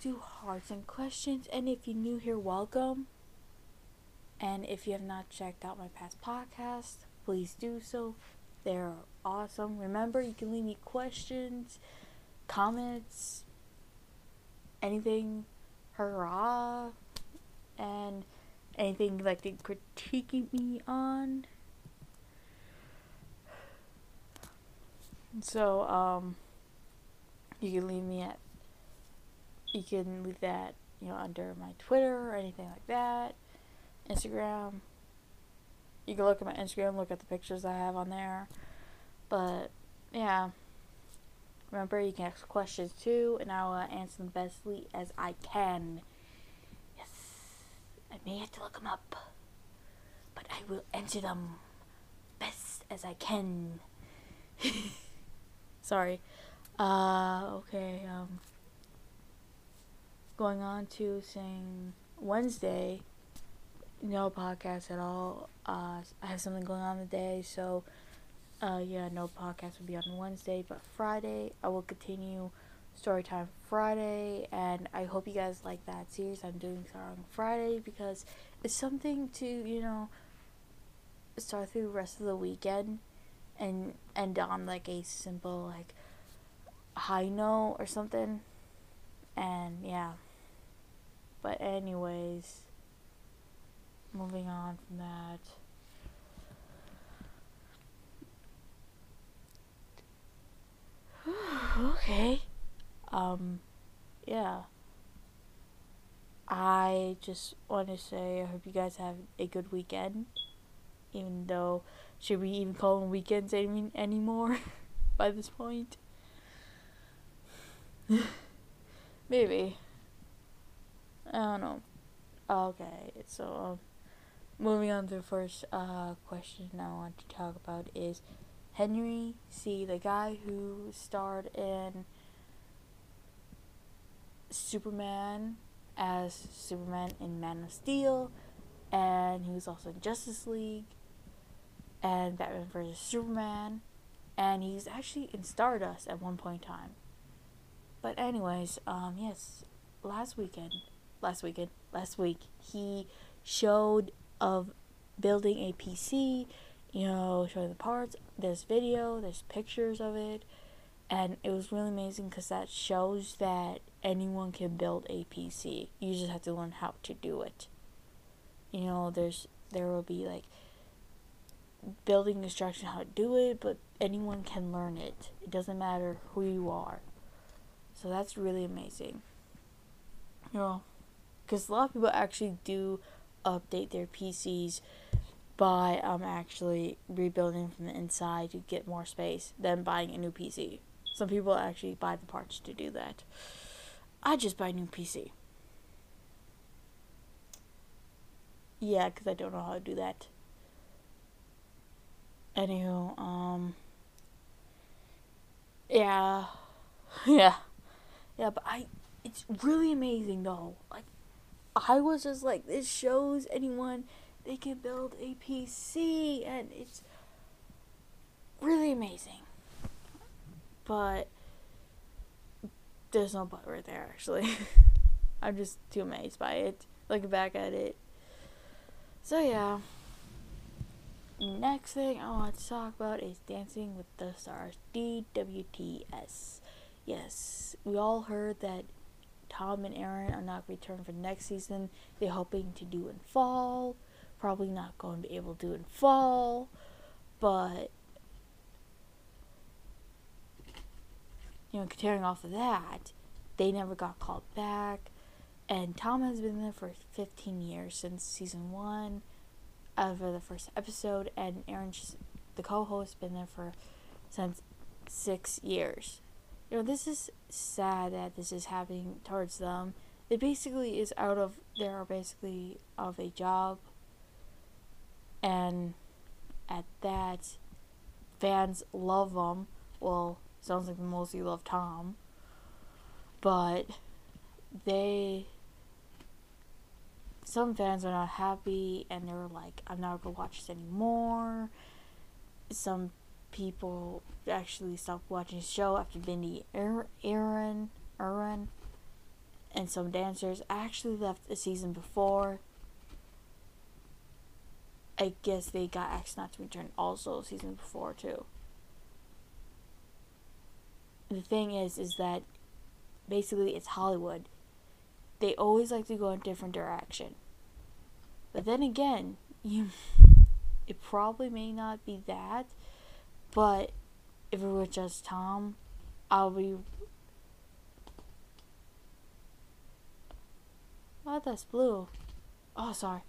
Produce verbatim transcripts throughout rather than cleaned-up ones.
do hearts and questions. And if you're new here, welcome. And if you have not checked out my past podcast, please do so. They're awesome. Remember, you can leave me questions, comments, anything, hurrah, and anything you'd like to critique me on. So, um, you can leave me at, you can leave that, you know, under my Twitter or anything like that, Instagram. You can look at my Instagram, look at the pictures I have on there. But, yeah. Remember, you can ask questions too, and I will answer them bestly as I can. Yes. I may have to look them up, but I will answer them best as I can. Sorry. Uh, okay, um. Going on to saying Wednesday. No podcast at all. Uh, I have something going on today, so uh, yeah, no podcast will be on Wednesday. But Friday, I will continue Storytime Friday, and I hope you guys like that series I'm doing on Friday, because it's something to, you know, start through the rest of the weekend and end on like a simple like high note or something. And yeah, but anyways. Moving on from that. Okay. Um, yeah. I just want to say I hope you guys have a good weekend. Even though, should we even call them weekends any anymore by this point? Maybe. I don't know. Okay, so, um. Moving on to the first uh, question I want to talk about is Henry C., the guy who starred in Superman as Superman in Man of Steel, and he was also in Justice League, and Batman versus. Superman, and he's actually in Stardust at one point in time. But anyways, um, yes, last weekend, last weekend, last week, he showed of building a P C, you know, showing the parts. There's video, there's pictures of it, and it was really amazing because that shows that anyone can build a P C. You just have to learn how to do it. You know, there's there will be like building instruction how to do it, but anyone can learn it. It doesn't matter who you are. So that's really amazing. You know, because a lot of people actually do update their P Cs by um actually rebuilding from the inside to get more space than buying a new P C. Some people actually buy the parts to do that. I just buy a new P C. Yeah, because I don't know how to do that. Anywho, um yeah. yeah. Yeah, but I it's really amazing though. Like I was just like, this shows anyone they can build a P C, and it's really amazing. But there's no but right there, actually. I'm just too amazed by it, looking back at it. So yeah, next thing I want to talk about is Dancing with the Stars, D W T S. Yes, we all heard that Tom and Erin are not returned for next season. They're hoping to do in fall. Probably not going to be able to do in fall. But, you know, tearing off of that, they never got called back. And Tom has been there for fifteen years since season one, over the first episode. And Erin, the co-host, has been there for since six years. You know, this is sad that this is happening towards them. It basically is out of, they're basically out of a job. And at that, fans love them. Well, sounds like mostly love Tom. But they, some fans are not happy and they're like, I'm not going to watch this anymore. Some people actually stopped watching the show after Bindi Irwin, Irwin, and some dancers actually left a season before. I guess they got asked not to return also season before too. The thing is, is that basically it's Hollywood. They always like to go in a different direction. But then again, you, it probably may not be that, but if it were just Tom, I'll be... Oh, that's blue. Oh, sorry.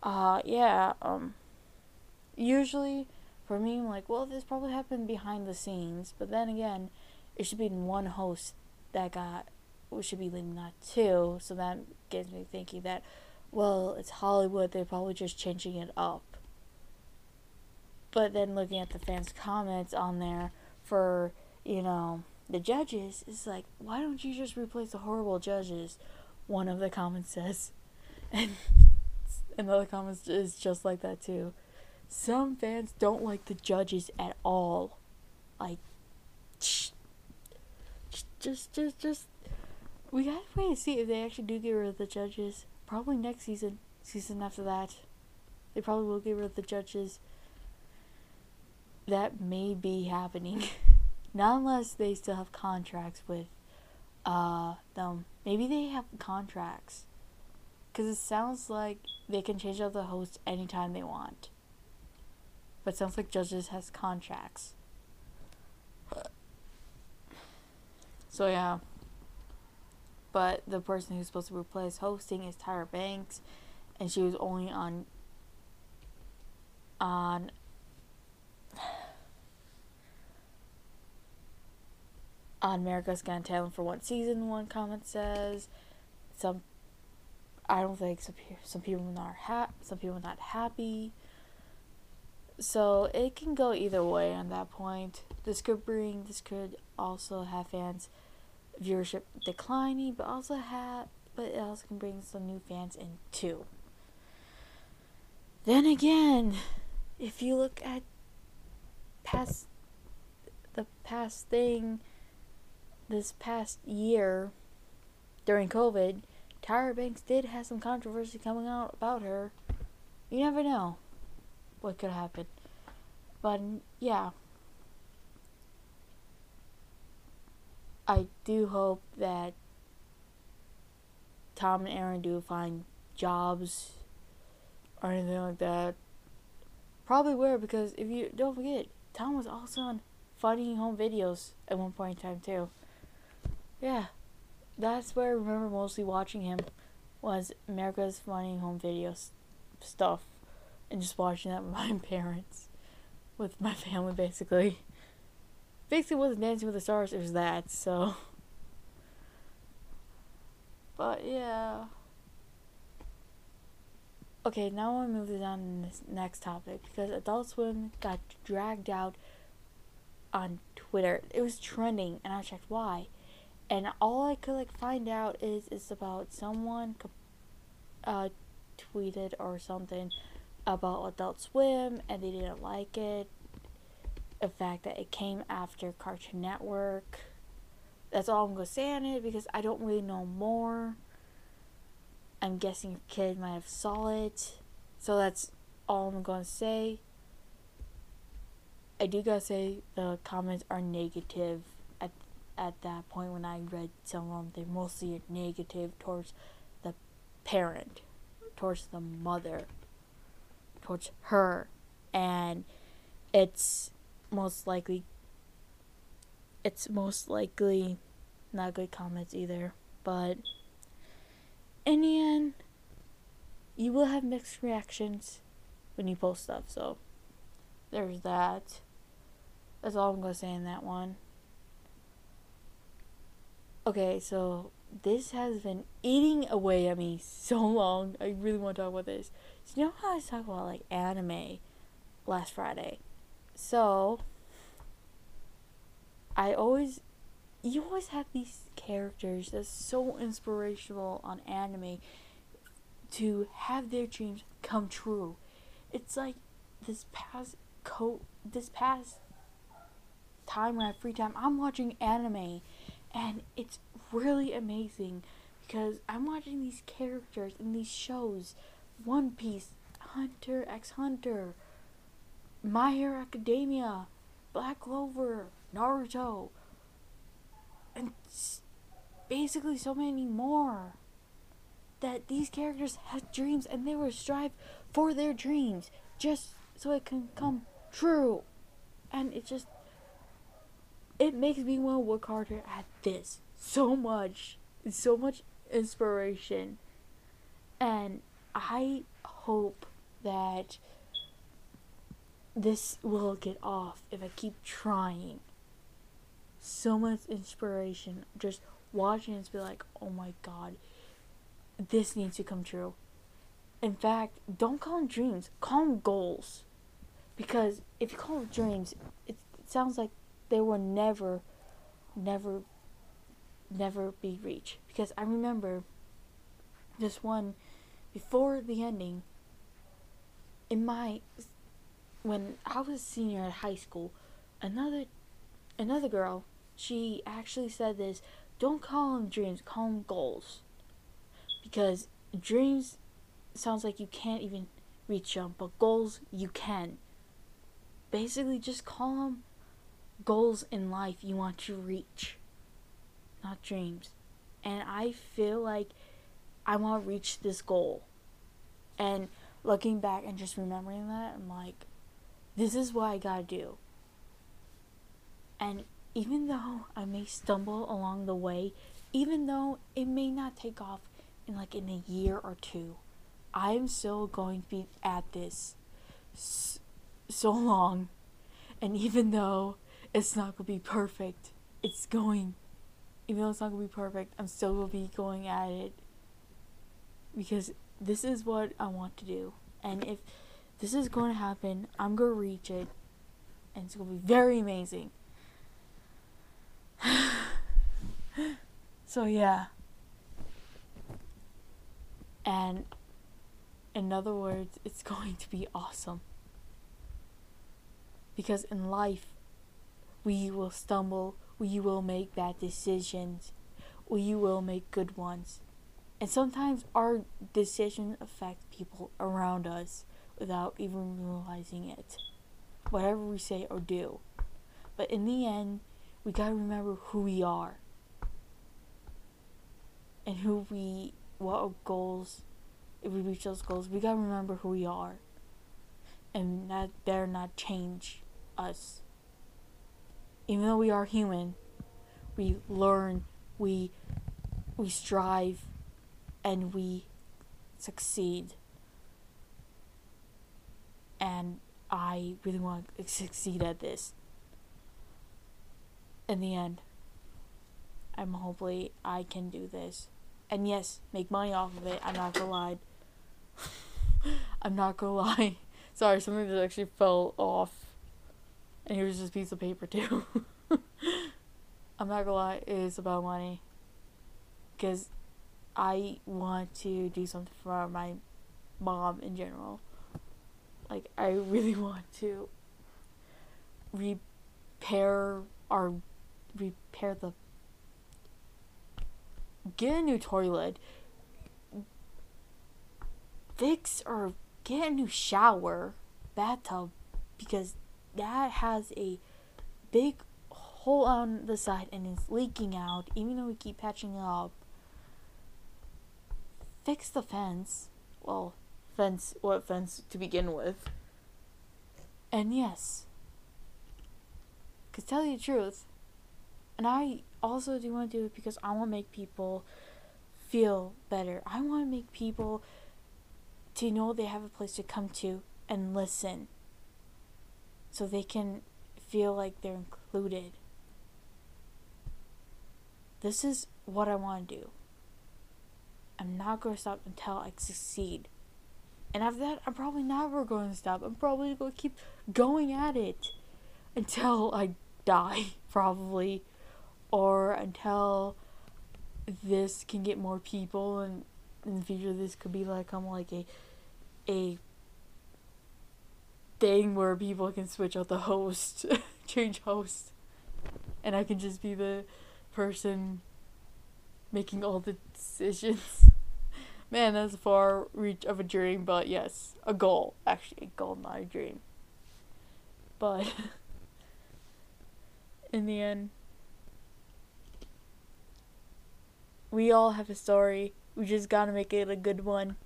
Uh, yeah, um, usually for me, I'm like, well, this probably happened behind the scenes, but then again, it should be one host that got, we should be leaving that too, so that gets me thinking that, well, it's Hollywood, they're probably just changing it up. But then looking at the fans' comments on there for, you know, the judges, it's like, why don't you just replace the horrible judges? One of the comments says, and another comment is just like that too. Some fans don't like the judges at all. Like, just, just, just, just. We gotta wait and see if they actually do get rid of the judges. Probably next season, season after that. They probably will get rid of the judges. That may be happening. Not unless they still have contracts with uh, them. Maybe they have contracts. Because it sounds like they can change out the host anytime they want. But it sounds like judges has contracts. So yeah. But the person who's supposed to replace hosting is Tyra Banks. And she was only on... On... On America's Got Talent for one season, one comment says. Some, I don't think some some people not ha- some people not happy. So it can go either way on that point. This could bring this could also have fans viewership declining, but also have but it also can bring some new fans in too. Then again, if you look at past the past thing. This past year, during COVID, Tyra Banks did have some controversy coming out about her. You never know what could happen. But, yeah. I do hope that Tom and Erin do find jobs or anything like that. Probably were, because if you don't forget, Tom was also on Funny Home Videos at one point in time, too. Yeah, that's where I remember mostly watching him, was America's Funniest Home Videos stuff, and just watching that with my parents, with my family, basically. Basically, it wasn't Dancing with the Stars, it was that, so. But, yeah. Okay, now I want to move this on to this next topic, because Adult Swim got dragged out on Twitter. It was trending, and I checked why. And all I could, like, find out is it's about someone uh, tweeted or something about Adult Swim, and they didn't like it. The fact that it came after Cartoon Network. That's all I'm going to say on it, because I don't really know more. I'm guessing your kid might have saw it. So that's all I'm going to say. I do got to say the comments are negative. At that point when I read some of them, they mostly are negative towards the parent, towards the mother, towards her, and it's most likely, it's most likely not good comments either, but in the end, you will have mixed reactions when you post stuff, so there's that. That's all I'm going to say in that one. Okay, so this has been eating away at me so long. I really want to talk about this. So you know how I was talking about, like, anime last Friday? So, I always... You always have these characters that's so inspirational on anime to have their dreams come true. It's like this past... Co- this past time when I have free time, I'm watching anime. And it's really amazing because I'm watching these characters in these shows. One Piece, Hunter x Hunter, My Hero Academia, Black Clover, Naruto, and basically so many more. That these characters had dreams and they would strive for their dreams just so it can come true. And it just, it makes me want to work harder at this so much. So much inspiration. And I hope that this will get off if I keep trying. So much inspiration. Just watching and be like, oh my god, this needs to come true. In fact, don't call them dreams. Call them goals. Because if you call them dreams, it, it sounds like they will never, never, never be reached. Because I remember this one before the ending. In my, when I was a senior at high school, another, another girl, she actually said this: don't call them dreams, call them goals. Because dreams sounds like you can't even reach them, but goals you can. Basically, just call them goals in life you want to reach, not dreams. And I feel like I want to reach this goal. And looking back and just remembering that, I'm like, this is what I gotta do. And even though I may stumble along the way, even though it may not take off in like in a year or two, I am still going to be at this so, so long. And even though it's not going to be perfect, it's going, even though it's not going to be perfect, I'm still going to be going at it, because this is what I want to do. And if this is going to happen, I'm going to reach it, and it's going to be very amazing. So yeah. And in other words, it's going to be awesome. Because in life, we will stumble, we will make bad decisions, we will make good ones. And sometimes our decisions affect people around us without even realizing it. Whatever we say or do. But in the end, we gotta remember who we are. And who we, what our goals, if we reach those goals, we gotta remember who we are. And that better not change us. Even though we are human, we learn, we we strive, and we succeed. And I really want to succeed at this. In the end, I'm hopefully I can do this. And yes, make money off of it. I'm not gonna lie. I'm not gonna lie. Sorry, something that actually fell off. And here's this piece of paper too. I'm not gonna lie, it's about money. Because I want to do something for my mom in general. Like, I really want to repair our, repair the, get a new toilet, fix or get a new shower, bathtub, because that has a big hole on the side and it's leaking out, even though we keep patching it up. Fix the fence. Well, fence, what fence to begin with? And yes, because tell you the truth, and I also do want to do it because I want to make people feel better. I want to make people to know they have a place to come to and listen. So they can feel like they're included. This is what I want to do. I'm not going to stop until I succeed. And after that, I'm probably never going to stop. I'm probably going to keep going at it. Until I die, probably. Or until this can get more people. And in the future, this could be like, I'm like a... a thing where people can switch out the host, change host, and I can just be the person making all the decisions. Man, that's a far reach of a dream, but yes, a goal. Actually, a goal, not a dream. But in the end, we all have a story. We just gotta make it a good one.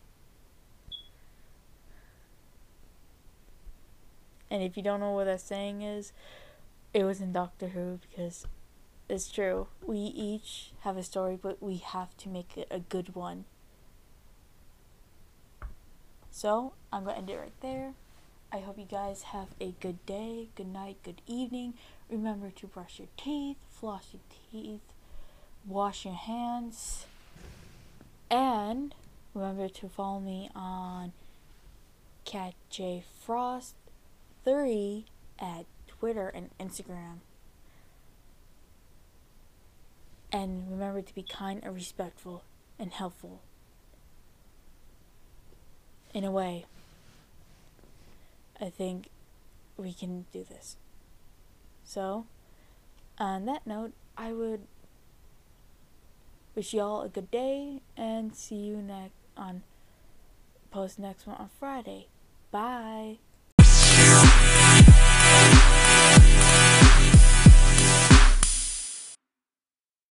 And if you don't know what that saying is, it was in Doctor Who, because it's true. We each have a story, but we have to make it a good one. So, I'm gonna end it right there. I hope you guys have a good day, good night, good evening. Remember to brush your teeth, floss your teeth, wash your hands, and remember to follow me on Cat J. Frost three at Twitter and Instagram. And remember to be kind and respectful and helpful. In a way, I think we can do this. So, on that note, I would wish you all a good day, and see you next on post next one on Friday. Bye!